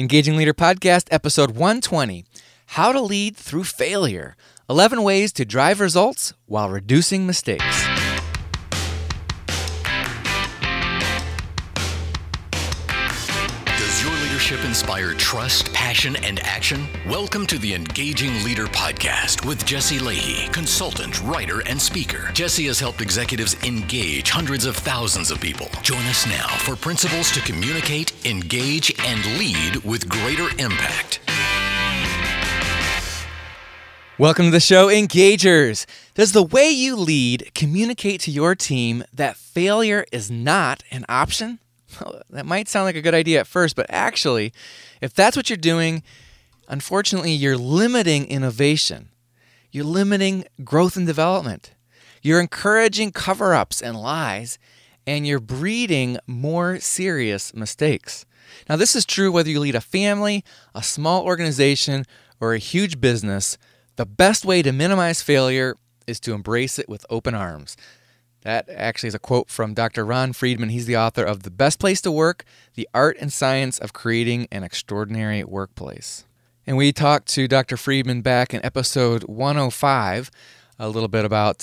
Engaging Leader Podcast, episode 120, How to Lead Through Failure, 11 Ways to Drive Results While Reducing Mistakes. Does your leadership inspire trust, passion, and action? Welcome to the Engaging Leader Podcast with Jesse Leahy, consultant, writer, and speaker. Jesse has helped executives engage hundreds of thousands of people. Join us now for principles to communicate, engage, and lead with greater impact. Welcome to the show, Engagers. Does the way you lead communicate to your team that failure is not an option? Well, that might sound like a good idea at first, but actually, if that's what you're doing, unfortunately, you're limiting innovation. You're limiting growth and development. You're encouraging cover-ups and lies, and you're breeding more serious mistakes. Now, this is true whether you lead a family, a small organization, or a huge business. The best way to minimize failure is to embrace it with open arms. That actually is a quote from Dr. Ron Friedman. He's the author of The Best Place to Work, The Art and Science of Creating an Extraordinary Workplace. And we talked to Dr. Friedman back in episode 105 a little bit about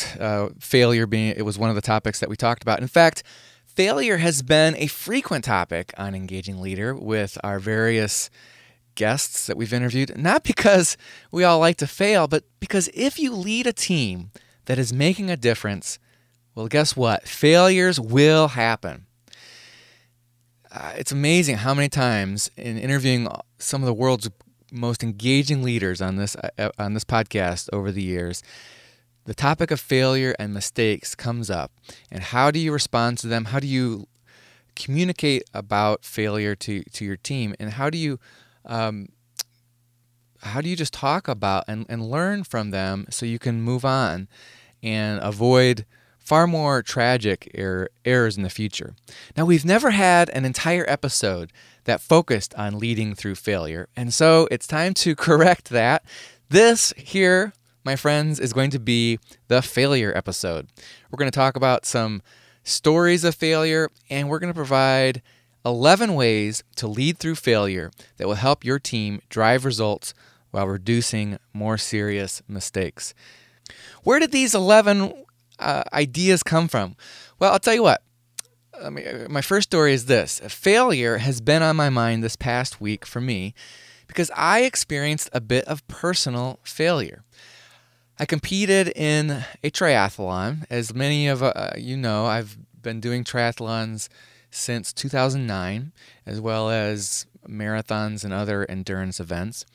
failure being, it was one of the topics that we talked about. In fact, failure has been a frequent topic on Engaging Leader with our various guests that we've interviewed, not because we all like to fail, but because if you lead a team that is making a difference, well, guess what? Failures will happen. It's amazing how many times in interviewing some of the world's most engaging leaders on this podcast over the years, the topic of failure and mistakes comes up. And how do you respond to them? How do you communicate about failure to your team? And how do you just talk about and learn from them so you can move on and avoid far more tragic errors in the future? Now, we've never had an entire episode that focused on leading through failure, and so it's time to correct that. This here, my friends, is going to be the failure episode. We're going to talk about some stories of failure, and we're going to provide 11 ways to lead through failure that will help your team drive results while reducing more serious mistakes. Where did these 11 ideas come from? Well, I'll tell you what. My first story is this. Failure has been on my mind this past week for me because I experienced a bit of personal failure. I competed in a triathlon. As many of you know, I've been doing triathlons since 2009, as well as marathons and other endurance events.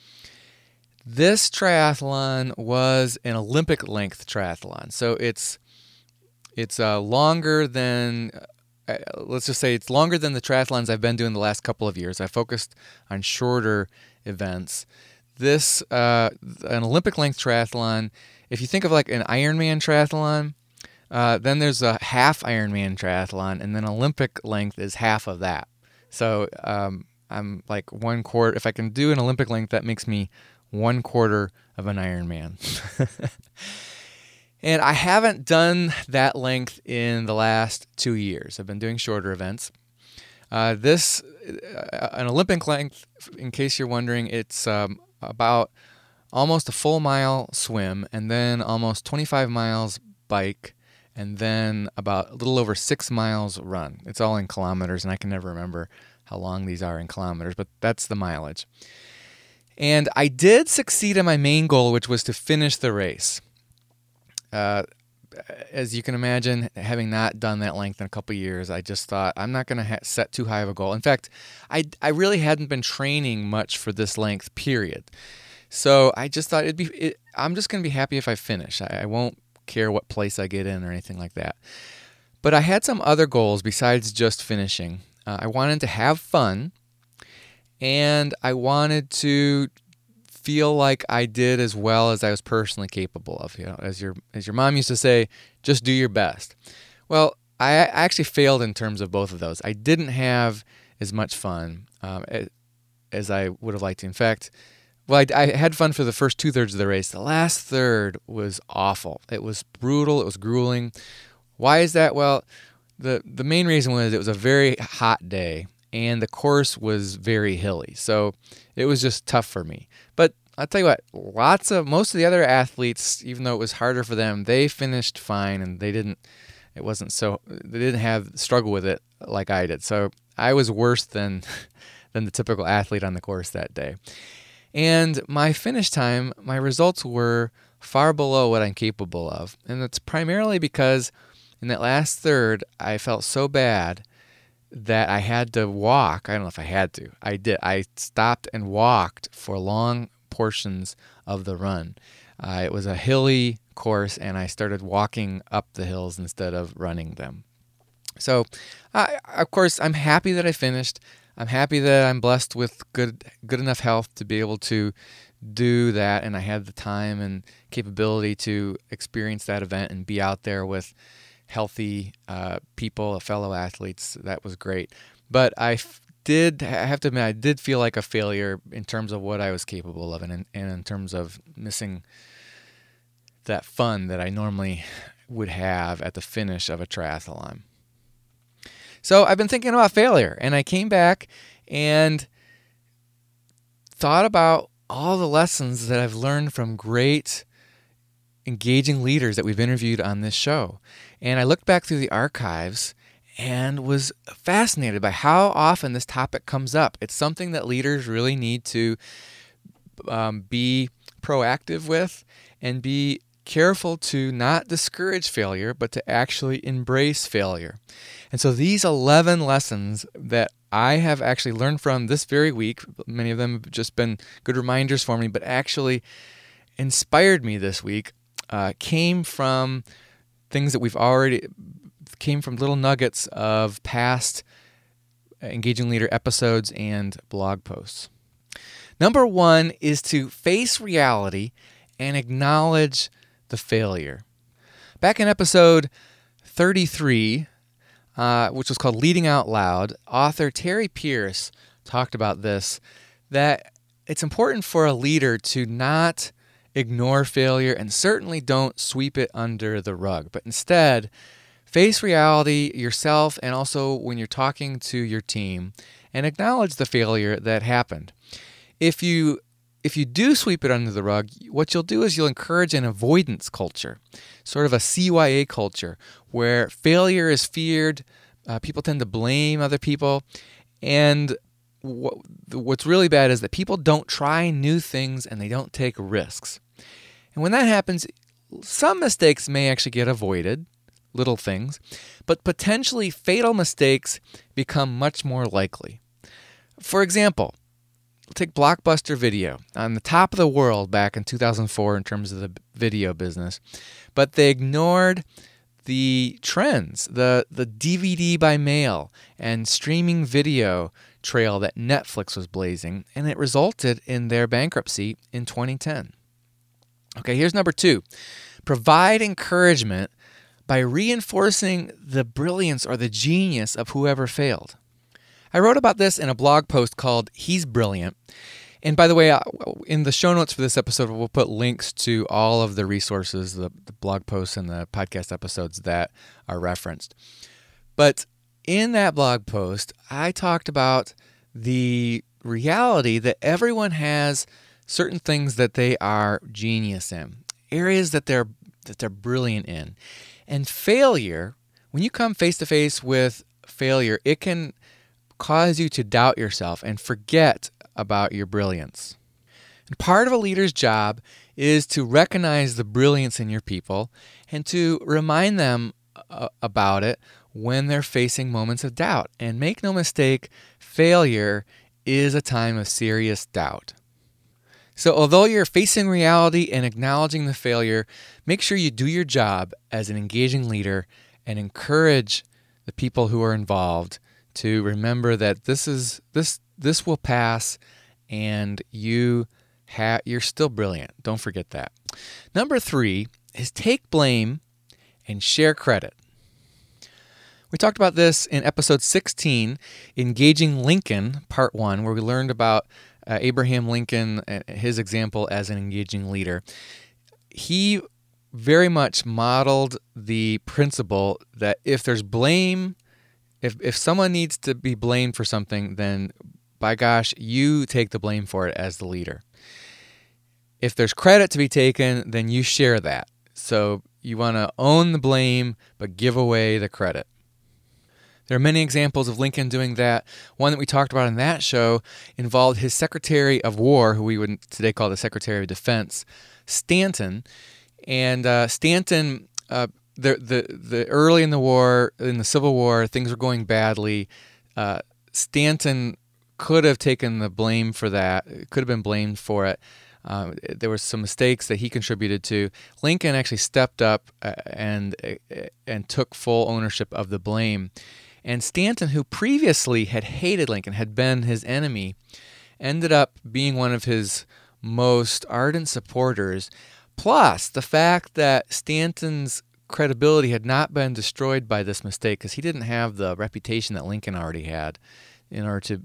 This triathlon was an Olympic-length triathlon, so it's longer than, let's just say it's longer than the triathlons I've been doing the last couple of years. I focused on shorter events. This an Olympic-length triathlon. If you think of like an Ironman triathlon. Then there's a half Ironman triathlon, and then Olympic length is half of that. So I'm like one quarter. If I can do an Olympic length, that makes me one quarter of an Ironman. And I haven't done that length in the last 2 years. I've been doing shorter events. An Olympic length, in case you're wondering, it's about almost a full mile swim, and then almost 25 miles bike, and then about a little over 6 miles run. It's all in kilometers, and I can never remember how long these are in kilometers, but that's the mileage. And I did succeed in my main goal, which was to finish the race. As you can imagine, having not done that length in a couple years, I just thought, I'm not going to set too high of a goal. In fact, I really hadn't been training much for this length, period. So I just thought, I'm just going to be happy if I finish. I won't care what place I get in or anything like that. But I had some other goals besides just finishing. I wanted to have fun, and I wanted to feel like I did as well as I was personally capable of. You know, as your mom used to say, just do your best. Well, I actually failed in terms of both of those. I didn't have as much fun as I would have liked to. In fact, well, I had fun for the first two-thirds of the race. The last third was awful. It was brutal. It was grueling. Why is that? Well, the main reason was it was a very hot day, and the course was very hilly. So it was just tough for me. But I'll tell you what, most of the other athletes, even though it was harder for them, they finished fine and they didn't struggle with it like I did. So I was worse than the typical athlete on the course that day. And my finish time, my results were far below what I'm capable of. And that's primarily because in that last third, I felt so bad that I had to walk. I don't know if I had to. I did. I stopped and walked for long portions of the run. It was a hilly course, and I started walking up the hills instead of running them. So, of course, I'm happy that I finished. I'm happy that I'm blessed with good enough health to be able to do that, and I had the time and capability to experience that event and be out there with healthy people, fellow athletes. That was great. But I have to admit, I did feel like a failure in terms of what I was capable of and in terms of missing that fun that I normally would have at the finish of a triathlon. So I've been thinking about failure, and I came back and thought about all the lessons that I've learned from great engaging leaders that we've interviewed on this show. And I looked back through the archives and was fascinated by how often this topic comes up. It's something that leaders really need to be proactive with and be careful to not discourage failure, but to actually embrace failure. And so these 11 lessons that I have actually learned from this very week, many of them have just been good reminders for me, but actually inspired me this week, came from things that came from little nuggets of past Engaging Leader episodes and blog posts. Number one is to face reality and acknowledge the failure. Back in episode 33, which was called Leading Out Loud, author Terry Pierce talked about this, that it's important for a leader to not ignore failure and certainly don't sweep it under the rug, but instead face reality yourself and also when you're talking to your team and acknowledge the failure that happened. If you do sweep it under the rug, what you'll do is you'll encourage an avoidance culture, sort of a CYA culture, where failure is feared, people tend to blame other people, and what's really bad is that people don't try new things and they don't take risks. And when that happens, some mistakes may actually get avoided, little things, but potentially fatal mistakes become much more likely. For example, take Blockbuster Video, on the top of the world back in 2004 in terms of the video business, but they ignored the trends, the DVD by mail and streaming video trail that Netflix was blazing, and it resulted in their bankruptcy in 2010. Okay, here's number two. Provide encouragement by reinforcing the brilliance or the genius of whoever failed. I wrote about this in a blog post called He's Brilliant. And by the way, in the show notes for this episode, we'll put links to all of the resources, the blog posts and the podcast episodes that are referenced. But in that blog post, I talked about the reality that everyone has certain things that they are genius in, areas that they're brilliant in. And failure, when you come face to face with failure, it can cause you to doubt yourself and forget about your brilliance. And part of a leader's job is to recognize the brilliance in your people and to remind them about it when they're facing moments of doubt. And make no mistake, failure is a time of serious doubt. So although you're facing reality and acknowledging the failure, make sure you do your job as an engaging leader and encourage the people who are involved to remember that this will pass, and you're still brilliant. Don't forget that. Number three is take blame and share credit. We talked about this in episode 16, Engaging Lincoln, part one, where we learned about Abraham Lincoln and his example as an engaging leader. He very much modeled the principle that if there's blame If someone needs to be blamed for something, then by gosh, you take the blame for it as the leader. If there's credit to be taken, then you share that. So you want to own the blame, but give away the credit. There are many examples of Lincoln doing that. One that we talked about in that show involved his Secretary of War, who we would today call the Secretary of Defense, Stanton. And Stanton, early in the war, in the Civil War, things were going badly. Stanton could have taken the blame for that, could have been blamed for it. There were some mistakes that he contributed to. Lincoln actually stepped up and took full ownership of the blame. And Stanton, who previously had hated Lincoln, had been his enemy, ended up being one of his most ardent supporters. Plus, the fact that Stanton's credibility had not been destroyed by this mistake, because he didn't have the reputation that Lincoln already had in order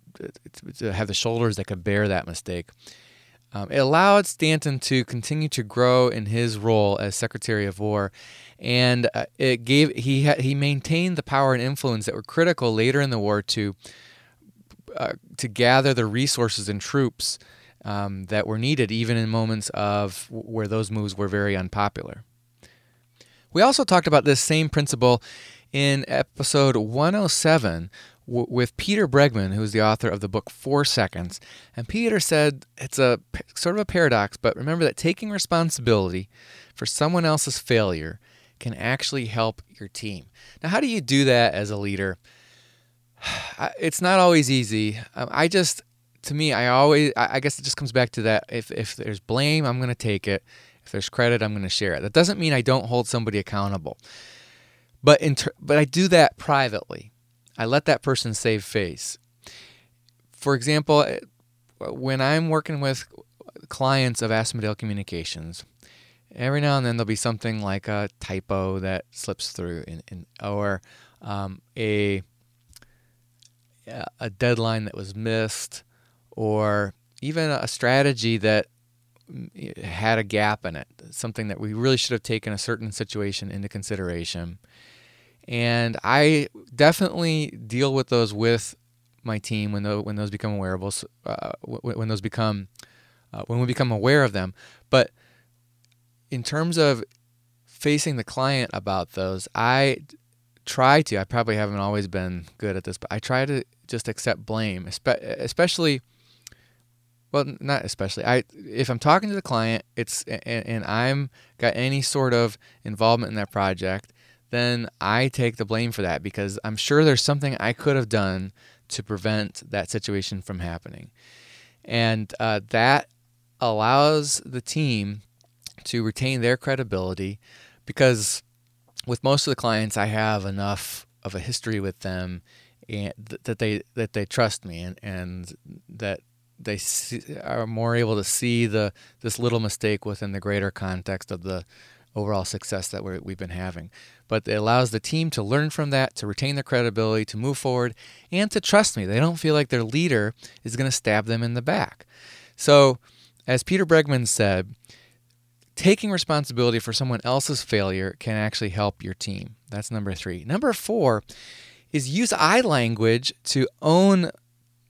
to have the shoulders that could bear that mistake. It allowed Stanton to continue to grow in his role as Secretary of War, and he maintained the power and influence that were critical later in the war to gather the resources and troops that were needed, even in moments of where those moves were very unpopular. We also talked about this same principle in episode 107 with Peter Bregman, who's the author of the book 4 Seconds. And Peter said it's a sort of a paradox, but remember that taking responsibility for someone else's failure can actually help your team. Now, how do you do that as a leader? It's not always easy. I guess it just comes back to that. If there's blame, I'm going to take it. If there's credit, I'm going to share it. That doesn't mean I don't hold somebody accountable, but I do that privately. I let that person save face. For example, when I'm working with clients of Asmodeo Communications, every now and then there'll be something like a typo that slips through, or a deadline that was missed, or even a strategy that had a gap in it, something that we really should have taken a certain situation into consideration. And I definitely deal with those with my team when those become awareables, when we become aware of them. But in terms of facing the client about those, I probably haven't always been good at this, but I try to just accept blame, especially. Well, not especially. If I'm talking to the client, and I'm got any sort of involvement in that project, then I take the blame for that, because I'm sure there's something I could have done to prevent that situation from happening, and that allows the team to retain their credibility, because with most of the clients, I have enough of a history with them and that they trust me and that they are more able to see this little mistake within the greater context of the overall success that we've been having. But it allows the team to learn from that, to retain their credibility, to move forward, and to trust me. They don't feel like their leader is going to stab them in the back. So, as Peter Bregman said, taking responsibility for someone else's failure can actually help your team. That's number 3. Number 4 is use I language to own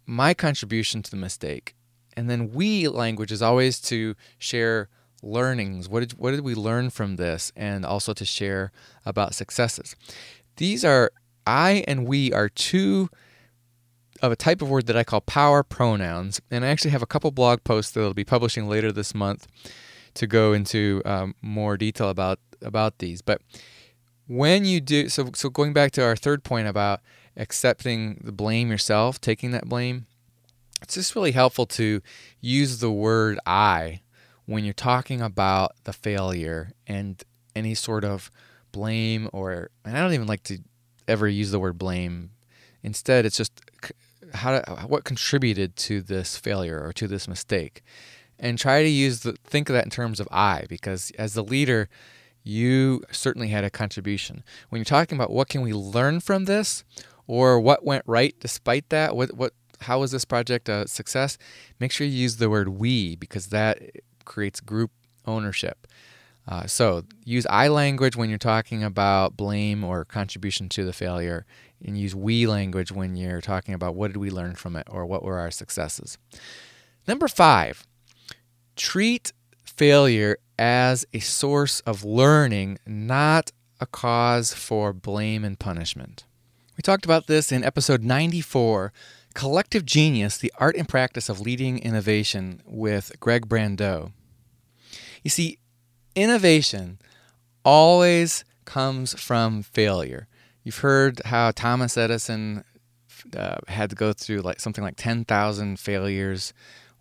my contribution to the mistake. And then we language is always to share learnings. What did we learn from this? And also to share about successes. These are, I and we are two of a type of word that I call power pronouns. And I actually have a couple blog posts that I'll be publishing later this month to go into more detail about these. But when you do, so going back to our third point about accepting the blame yourself, taking that blame, it's just really helpful to use the word I when you're talking about the failure and any sort of blame, and I don't even like to ever use the word blame. Instead, it's just what contributed to this failure or to this mistake. And try to think of that in terms of I, because as the leader, you certainly had a contribution. When you're talking about what can we learn from this, or what went right despite that, how was this project a success, make sure you use the word we, because that creates group ownership. So use I language when you're talking about blame or contribution to the failure, and use we language when you're talking about what did we learn from it or what were our successes. Number 5, treat failure as a source of learning, not a cause for blame and punishment. We talked about this in episode 94, Collective Genius, The Art and Practice of Leading Innovation with Greg Brandeau. You see, innovation always comes from failure. You've heard how Thomas Edison had to go through something like 10,000 failures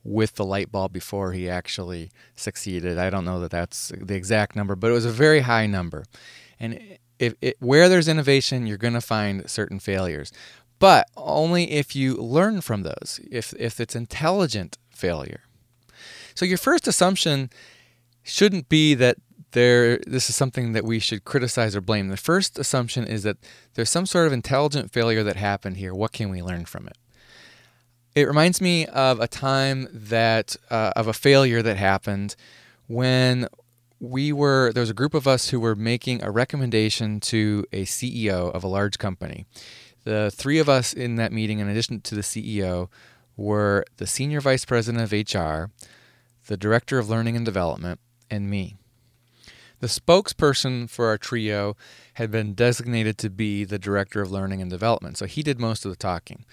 with the light bulb before he actually succeeded. I don't know that that's the exact number, but it was a very high number. And where there's innovation, you're going to find certain failures, but only if you learn from those, if it's intelligent failure. So your first assumption shouldn't be that this is something that we should criticize or blame. The first assumption is that there's some sort of intelligent failure that happened here. What can we learn from it? It reminds me of a time of a failure that happened when there was a group of us who were making a recommendation to a CEO of a large company. The three of us in that meeting, in addition to the CEO, were the senior vice president of HR, the director of learning and development, and me. The spokesperson for our trio had been designated to be the director of learning and development, so he did most of the talking.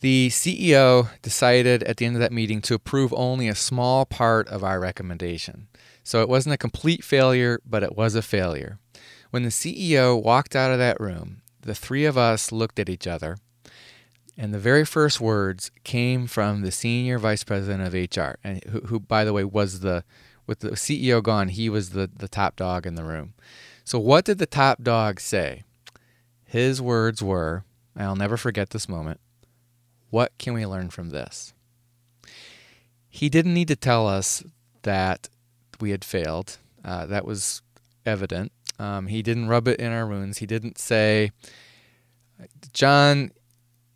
The CEO decided at the end of that meeting to approve only a small part of our recommendation. So it wasn't a complete failure, but it was a failure. When the CEO walked out of that room, the three of us looked at each other, and the very first words came from the senior vice president of HR, and who by the way, with the CEO gone, he was the top dog in the room. So what did the top dog say? His words were, and I'll never forget this moment, "What can we learn from this?" He didn't need to tell us that we had failed. That was evident. He didn't rub it in our wounds. He didn't say, "John,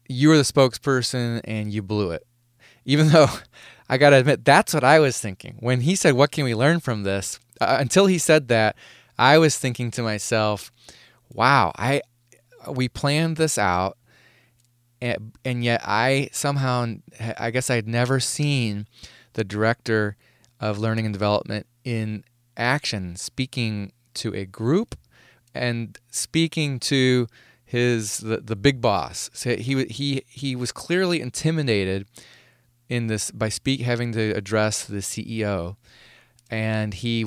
you were the spokesperson and you blew it." Even though I got to admit, that's what I was thinking. When he said, "What can we learn from this?" Until he said that, I was thinking to myself, wow, we planned this out. And yet I guess I'd never seen the director of learning and development in action, speaking to a group and speaking to the big boss. So he was clearly intimidated in this by having to address the CEO, and he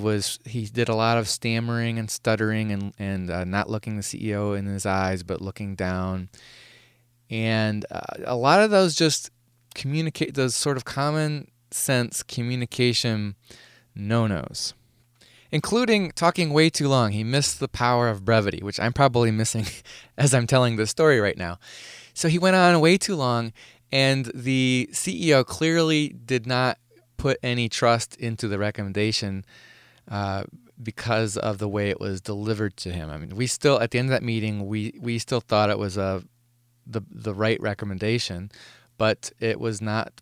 did a lot of stammering and stuttering and not looking the CEO in his eyes, but looking down. And a lot of those just communicate those sort of common sense communication no-nos, including talking way too long. He missed the power of brevity, which I'm probably missing as I'm telling this story right now. So he went on way too long, and the CEO clearly did not put any trust into the recommendation because of the way it was delivered to him. I mean, we still, at the end of that meeting, we still thought it was the right recommendation, but it was not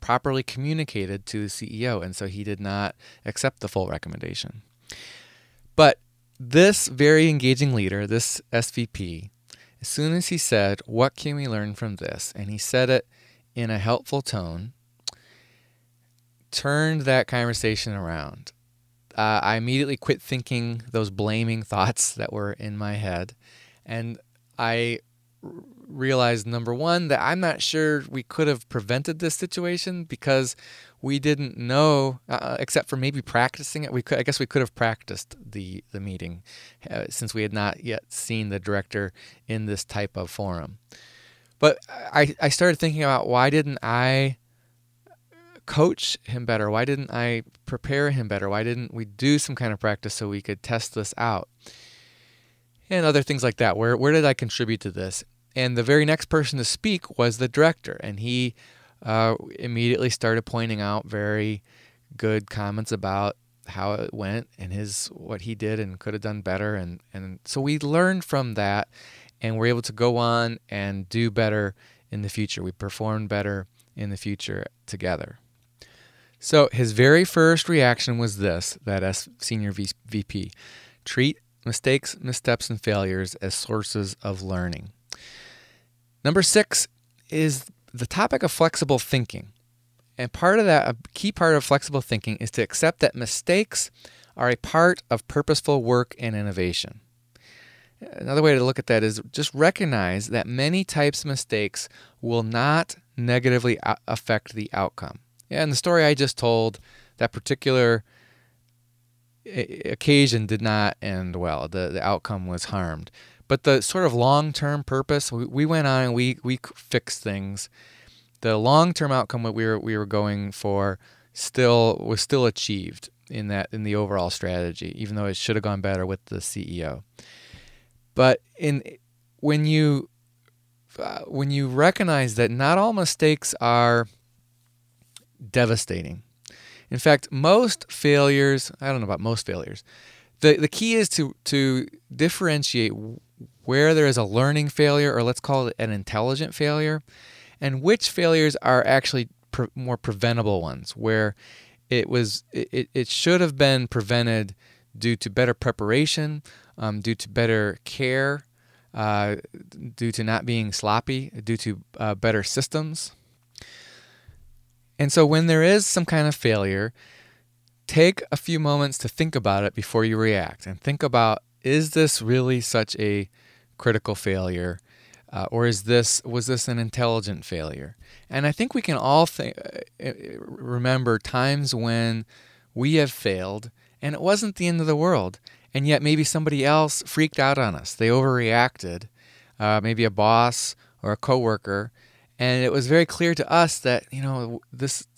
properly communicated to the CEO, and so he did not accept the full recommendation. But this very engaging leader, this SVP, as soon as he said, "What can we learn from this?" and he said it in a helpful tone, turned that conversation around. I immediately quit thinking those blaming thoughts that were in my head, and I realized, number one, that I'm not sure we could have prevented this situation because we didn't know, except for maybe practicing it. I guess we could have practiced the meeting since we had not yet seen the director in this type of forum. But I started thinking about, why didn't I coach him better? Why didn't I prepare him better? Why didn't we do some kind of practice so we could test this out? And other things like that. Where did I contribute to this? And the very next person to speak was the director, and he immediately started pointing out very good comments about how it went and what he did and could have done better. And so we learned from that, and we're able to go on and do better in the future. We performed better in the future together. So his very first reaction was this, that as senior VP, treat mistakes, missteps, and failures as sources of learning. Number 6 is the topic of flexible thinking. And part of that, a key part of flexible thinking is to accept that mistakes are a part of purposeful work and innovation. Another way to look at that is just recognize that many types of mistakes will not negatively affect the outcome. And the story I just told, that particular occasion did not end well. The outcome was harmed. But the sort of long-term purpose, we went on and we fixed things. The long-term outcome that we were going for was still achieved in the overall strategy, even though it should have gone better with the CEO. But when you recognize that not all mistakes are devastating. In fact, most failures, I don't know about most failures. The key is to differentiate where there is a learning failure, or let's call it an intelligent failure, and which failures are actually more preventable ones, where it should have been prevented due to better preparation, due to better care, due to not being sloppy, due to better systems. And so when there is some kind of failure, take a few moments to think about it before you react, and think about, is this really such a critical failure, or was this an intelligent failure? And I think we can all remember times when we have failed and it wasn't the end of the world, and yet maybe somebody else freaked out on us. They overreacted, maybe a boss or a coworker. And it was very clear to us that, you know, this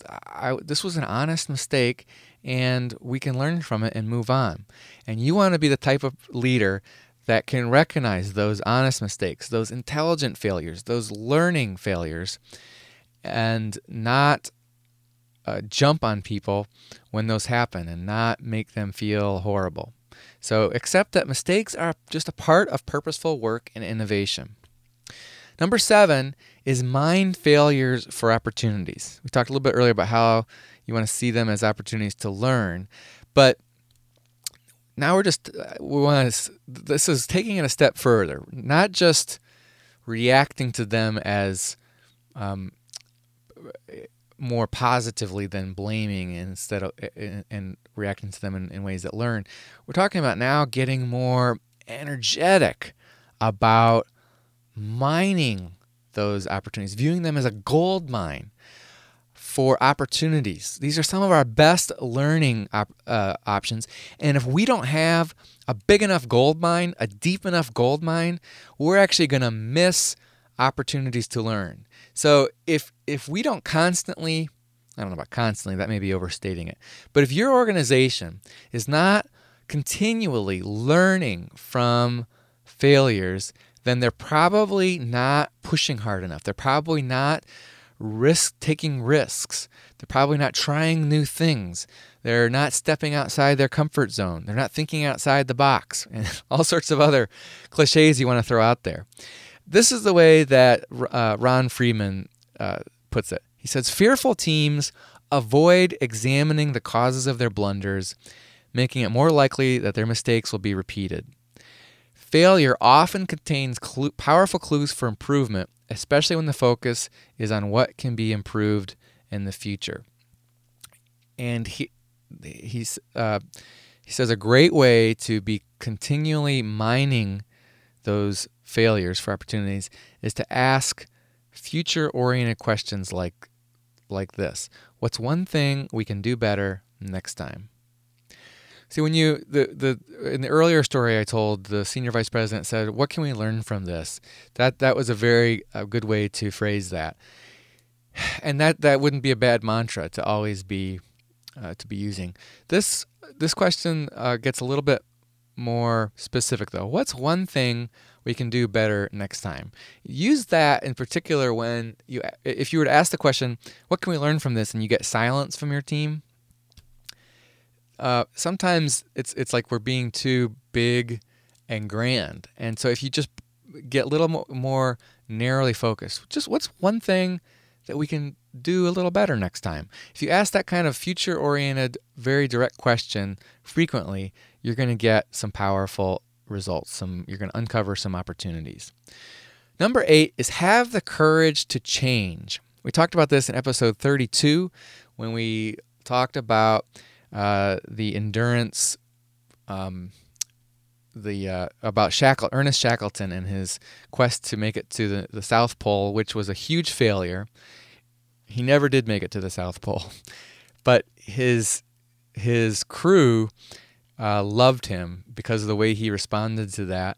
was an honest mistake, and we can learn from it and move on. And you want to be the type of leader that can recognize those honest mistakes, those intelligent failures, those learning failures, and not jump on people when those happen and not make them feel horrible. So accept that mistakes are just a part of purposeful work and innovation. Number 7 is mind failures for opportunities. We talked a little bit earlier about how you want to see them as opportunities to learn, but now this is taking it a step further, not just reacting to them as more positively than blaming instead of and reacting to them in ways that learn. We're talking about now getting more energetic about mining those opportunities, viewing them as a gold mine for opportunities. These are some of our best learning options. And if we don't have a big enough gold mine, a deep enough gold mine, we're actually going to miss opportunities to learn. So if we don't constantly, I don't know about constantly, that may be overstating it, but if your organization is not continually learning from failures, then they're probably not pushing hard enough. They're probably not taking risks. They're probably not trying new things. They're not stepping outside their comfort zone. They're not thinking outside the box, and all sorts of other cliches you want to throw out there. This is the way that Ron Friedman puts it. He says, fearful teams avoid examining the causes of their blunders, making it more likely that their mistakes will be repeated. Failure often contains powerful clues for improvement, especially when the focus is on what can be improved in the future. And he says a great way to be continually mining those failures for opportunities is to ask future-oriented questions like this. What's one thing we can do better next time? See, when in the earlier story I told, the senior vice president said, "What can we learn from this?" That was a very good way to phrase that, and that wouldn't be a bad mantra to always be to be using. This question gets a little bit more specific though. What's one thing we can do better next time? Use that in particular if you were to ask the question, "What can we learn from this?" and you get silence from your team. Sometimes it's like we're being too big and grand. And so if you just get a little more narrowly focused, just what's one thing that we can do a little better next time. If you ask that kind of future-oriented, very direct question frequently, you're going to get some powerful results. You're going to uncover some opportunities. Number 8 is have the courage to change. We talked about this in episode 32 when we talked about the endurance, about Ernest Shackleton and his quest to make it to the South Pole, which was a huge failure. He never did make it to the South Pole, but his crew loved him because of the way he responded to that.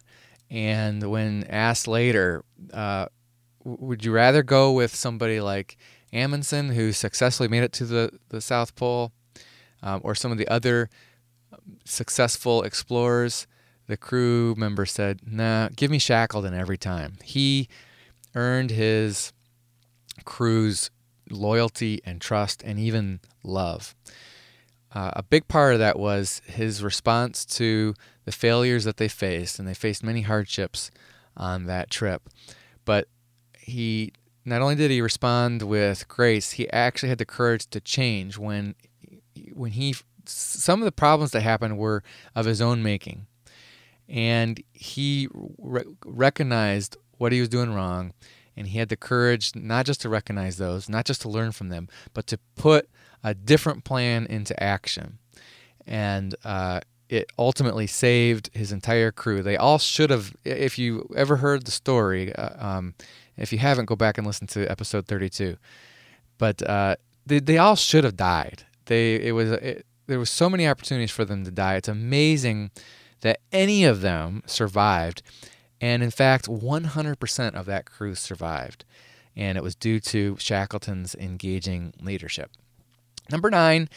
And when asked later, would you rather go with somebody like Amundsen, who successfully made it to the South Pole, or some of the other successful explorers, the crew member said, nah, give me Shackleton every time. He earned his crew's loyalty and trust and even love. A big part of that was his response to the failures that they faced, and they faced many hardships on that trip. But he not only did he respond with grace, he actually had the courage to change when some of the problems that happened were of his own making. And he recognized what he was doing wrong, and he had the courage not just to recognize those, not just to learn from them, but to put a different plan into action. And it ultimately saved his entire crew. They all should have, if you ever heard the story, if you haven't, go back and listen to episode 32. But they all should have died. There was so many opportunities for them to die. It's amazing that any of them survived. And in fact, 100% of that crew survived. And it was due to Shackleton's engaging leadership. Number 9,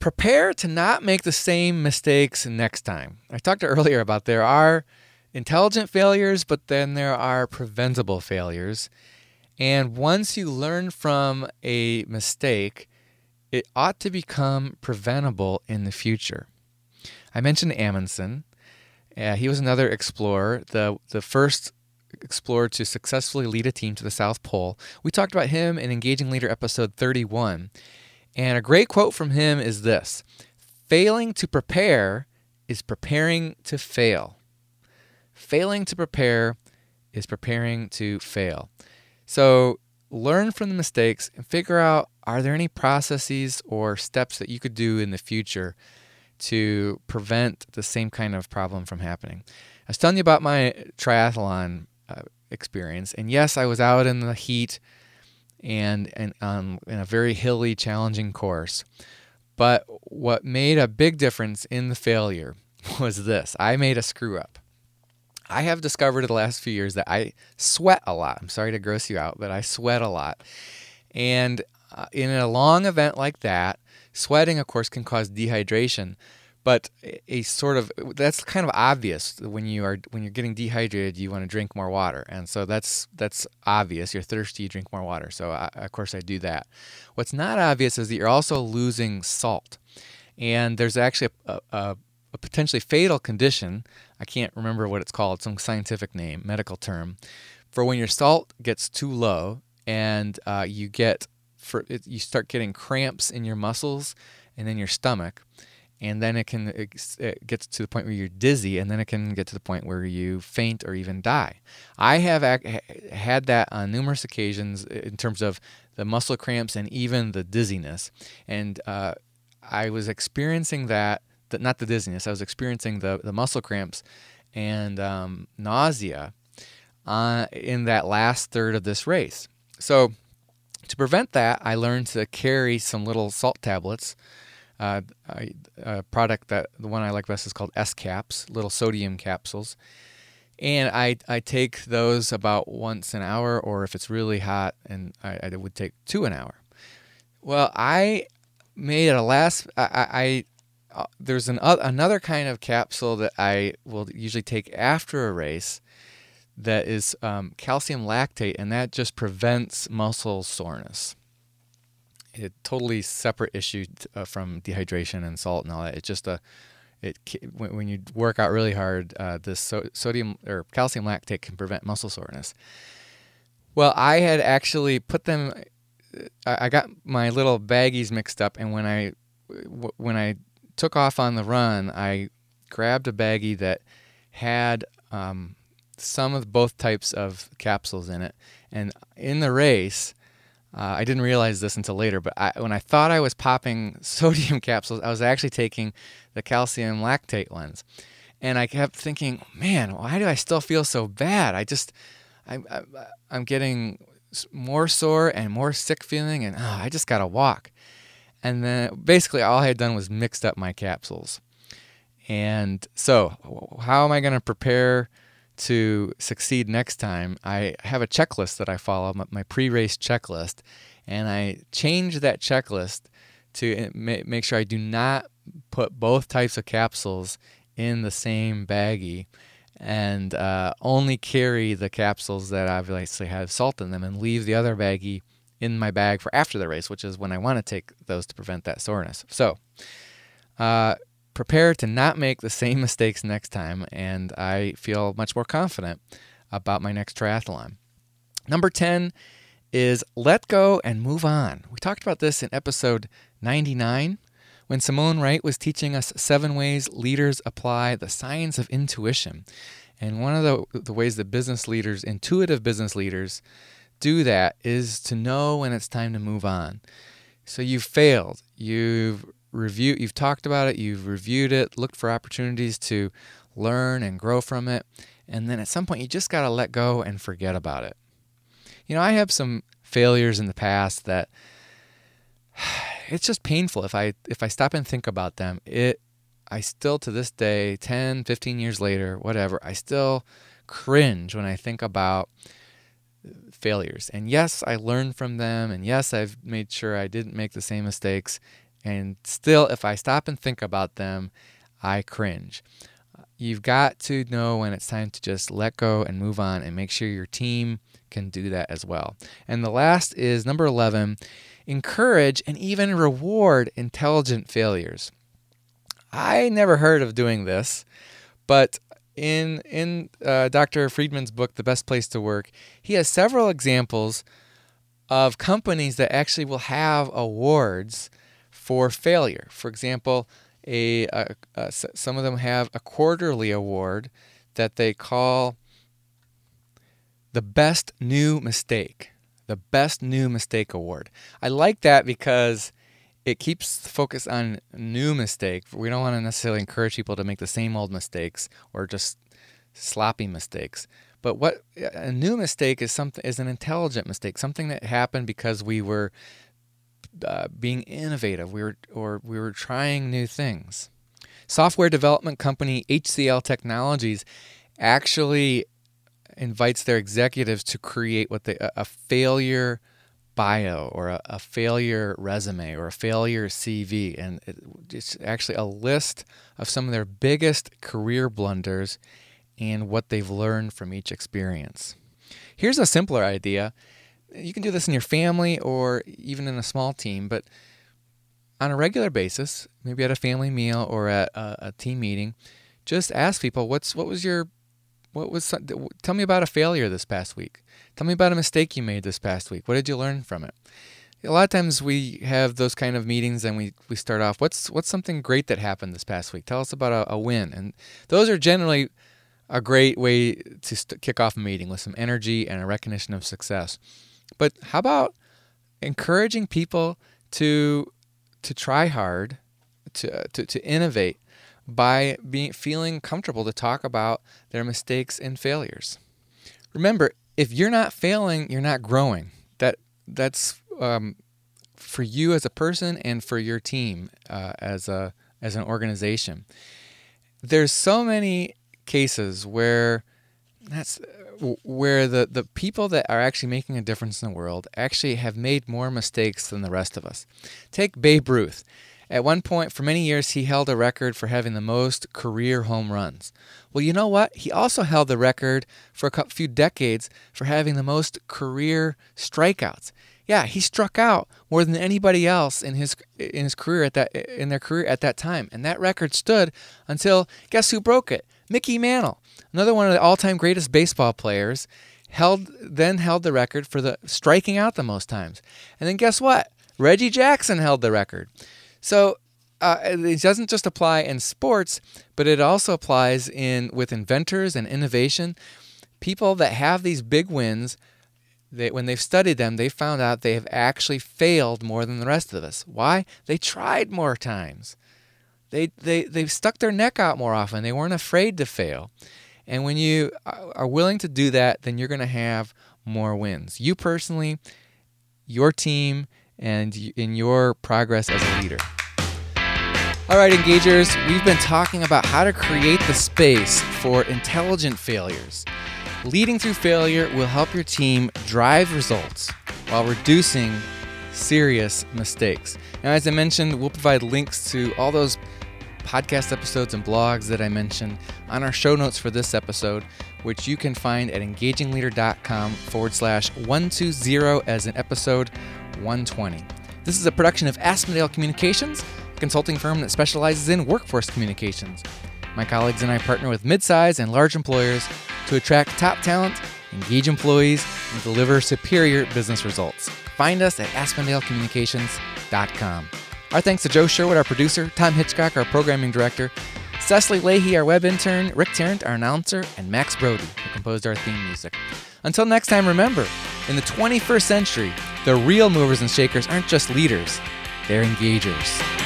prepare to not make the same mistakes next time. I talked earlier about there are intelligent failures, but then there are preventable failures. And once you learn from a mistake, it ought to become preventable in the future. I mentioned Amundsen. He was another explorer, the first explorer to successfully lead a team to the South Pole. We talked about him in Engaging Leader episode 31. And a great quote from him is this: failing to prepare is preparing to fail. Failing to prepare is preparing to fail. So learn from the mistakes and figure out, are there any processes or steps that you could do in the future to prevent the same kind of problem from happening? I was telling you about my triathlon experience. And yes, I was out in the heat and in a very hilly, challenging course. But what made a big difference in the failure was this: I made a screw up. I have discovered in the last few years that I sweat a lot. I'm sorry to gross you out, but I sweat a lot. And in a long event like that, sweating, of course, can cause dehydration. But that's kind of obvious. When you're getting dehydrated, you want to drink more water, and so that's obvious. You're thirsty, you drink more water. So of course I do that. What's not obvious is that you're also losing salt, and there's actually a potentially fatal condition. I can't remember what it's called, some scientific name, medical term, for when your salt gets too low, and you start getting cramps in your muscles and in your stomach. And then it gets to the point where you're dizzy, and then it can get to the point where you faint or even die. I have had that on numerous occasions in terms of the muscle cramps and even the dizziness. And I was experiencing not the dizziness, I was experiencing the muscle cramps and nausea in that last third of this race. So to prevent that, I learned to carry some little salt tablets. A product that the one I like best is called S-caps, little sodium capsules, and I take those about once an hour, or if it's really hot, and I would take 2 an hour. Well, I made it a last. There's another kind of capsule that I will usually take after a race that is calcium lactate, and that just prevents muscle soreness. It's a totally separate issue from dehydration and salt and all that. It's just when you work out really hard, this sodium or calcium lactate can prevent muscle soreness. Well, I had actually put them I got my little baggies mixed up, and when I took off on the run, I grabbed a baggie that had some of both types of capsules in it. And in the race, I didn't realize this until later, but when I thought I was popping sodium capsules, I was actually taking the calcium lactate ones. And I kept thinking, man, why do I still feel so bad? I'm getting more sore and more sick feeling, and I just got to walk. And then basically all I had done was mixed up my capsules. And so how am I going to prepare to succeed next time? I have a checklist that I follow, my pre-race checklist, and I change that checklist to make sure I do not put both types of capsules in the same baggie, and only carry the capsules that obviously have salt in them, and leave the other baggie in my bag for after the race, which is when I want to take those to prevent that soreness. So prepare to not make the same mistakes next time, and I feel much more confident about my next triathlon. Number 10 is let go and move on. We talked about this in episode 99 when Simone Wright was teaching us 7 ways leaders apply the science of intuition. And one of the ways that intuitive business leaders do that is to know when it's time to move on. So you've failed, you've talked about it, you've reviewed it, looked for opportunities to learn and grow from it, and then at some point you just got to let go and forget about it. You know, I have some failures in the past that it's just painful if I stop and think about them. I still to this day, 10, 15 years later, whatever, I still cringe when I think about failures. And yes, I learned from them, and yes, I've made sure I didn't make the same mistakes, and still, if I stop and think about them, I cringe. You've got to know when it's time to just let go and move on, and make sure your team can do that as well. And the last is number 11, encourage and even reward intelligent failures. I never heard of doing this, but in Dr. Friedman's book, The Best Place to Work, he has several examples of companies that actually will have awards for failure. For example, some of them have a quarterly award that they call the Best New Mistake, the Best New Mistake Award. I like that because it keeps the focus on new mistake. We don't want to necessarily encourage people to make the same old mistakes or just sloppy mistakes. But what a new mistake is an intelligent mistake, something that happened because we were being innovative, we were trying new things. Software development company HCL Technologies actually invites their executives to create a failure bio, or a failure resume, or a failure CV. And it's actually a list of some of their biggest career blunders and what they've learned from each experience. Here's a simpler idea. You can do this in your family or even in a small team, but on a regular basis, maybe at a family meal or at a team meeting, just ask people, tell me about a failure this past week. Tell me about a mistake you made this past week. What did you learn from it? A lot of times we have those kind of meetings and we start off, what's something great that happened this past week? Tell us about a win. And those are generally a great way to kick off a meeting with some energy and a recognition of success. But how about encouraging people to try hard, to innovate, by feeling comfortable to talk about their mistakes and failures. Remember, if you're not failing, you're not growing. That's for you as a person and for your team as an organization. There's so many cases where the people that are actually making a difference in the world actually have made more mistakes than the rest of us. Take Babe Ruth. At one point, for many years, he held a record for having the most career home runs. Well, you know what? He also held the record for a few decades for having the most career strikeouts. Yeah, he struck out more than anybody else in their career at that time, and that record stood until, guess who broke it? Mickey Mantle, another one of the all-time greatest baseball players. then held the record for the striking out the most times. And then guess what? Reggie Jackson held the record. So it doesn't just apply in sports, but it also applies with inventors and innovation. People that have these big wins, when they've studied them, they found out they have actually failed more than the rest of us. Why? They tried more times. They've stuck their neck out more often. They weren't afraid to fail. And when you are willing to do that, then you're going to have more wins. You personally, your team, and in your progress as a leader. All right, engagers, we've been talking about how to create the space for intelligent failures. Leading through failure will help your team drive results while reducing serious mistakes. Now, as I mentioned, we'll provide links to all those podcast episodes and blogs that I mentioned on our show notes for this episode, which you can find at engagingleader.com/120 as in episode 120. This is a production of Aspendale Communications, a consulting firm that specializes in workforce communications. My colleagues and I partner with mid-size and large employers to attract top talent, engage employees, and deliver superior business results. Find us at Aspendalecommunications.com. Our thanks to Joe Sherwood, our producer, Tom Hitchcock, our programming director, Cecily Leahy, our web intern, Rick Tarrant, our announcer, and Max Brody, who composed our theme music. Until next time, remember, in the 21st century, the real movers and shakers aren't just leaders, they're engagers.